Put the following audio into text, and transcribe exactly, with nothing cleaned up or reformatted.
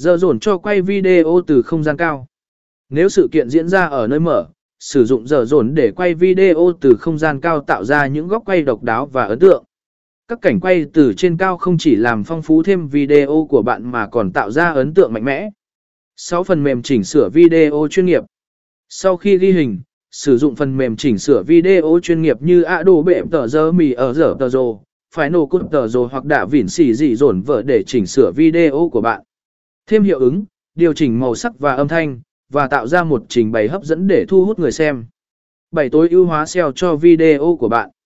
Giờ dồn cho quay video từ không gian cao. Nếu sự kiện diễn ra ở nơi mở, sử dụng giờ dồn để quay video từ không gian cao tạo ra những góc quay độc đáo và ấn tượng. Các cảnh quay từ trên cao không chỉ làm phong phú thêm video của bạn mà còn tạo ra ấn tượng mạnh mẽ. sáu Phần mềm chỉnh sửa video chuyên nghiệp. Sau khi ghi hình, sử dụng phần mềm chỉnh sửa video chuyên nghiệp như Adobe Premiere Pro, Final Cut Pro hoặc DaVinci Resolve để chỉnh sửa video của bạn. Thêm hiệu ứng, điều chỉnh màu sắc và âm thanh, và tạo ra một trình bày hấp dẫn để thu hút người xem. bảy Tối ưu hóa ét i ô cho video của bạn.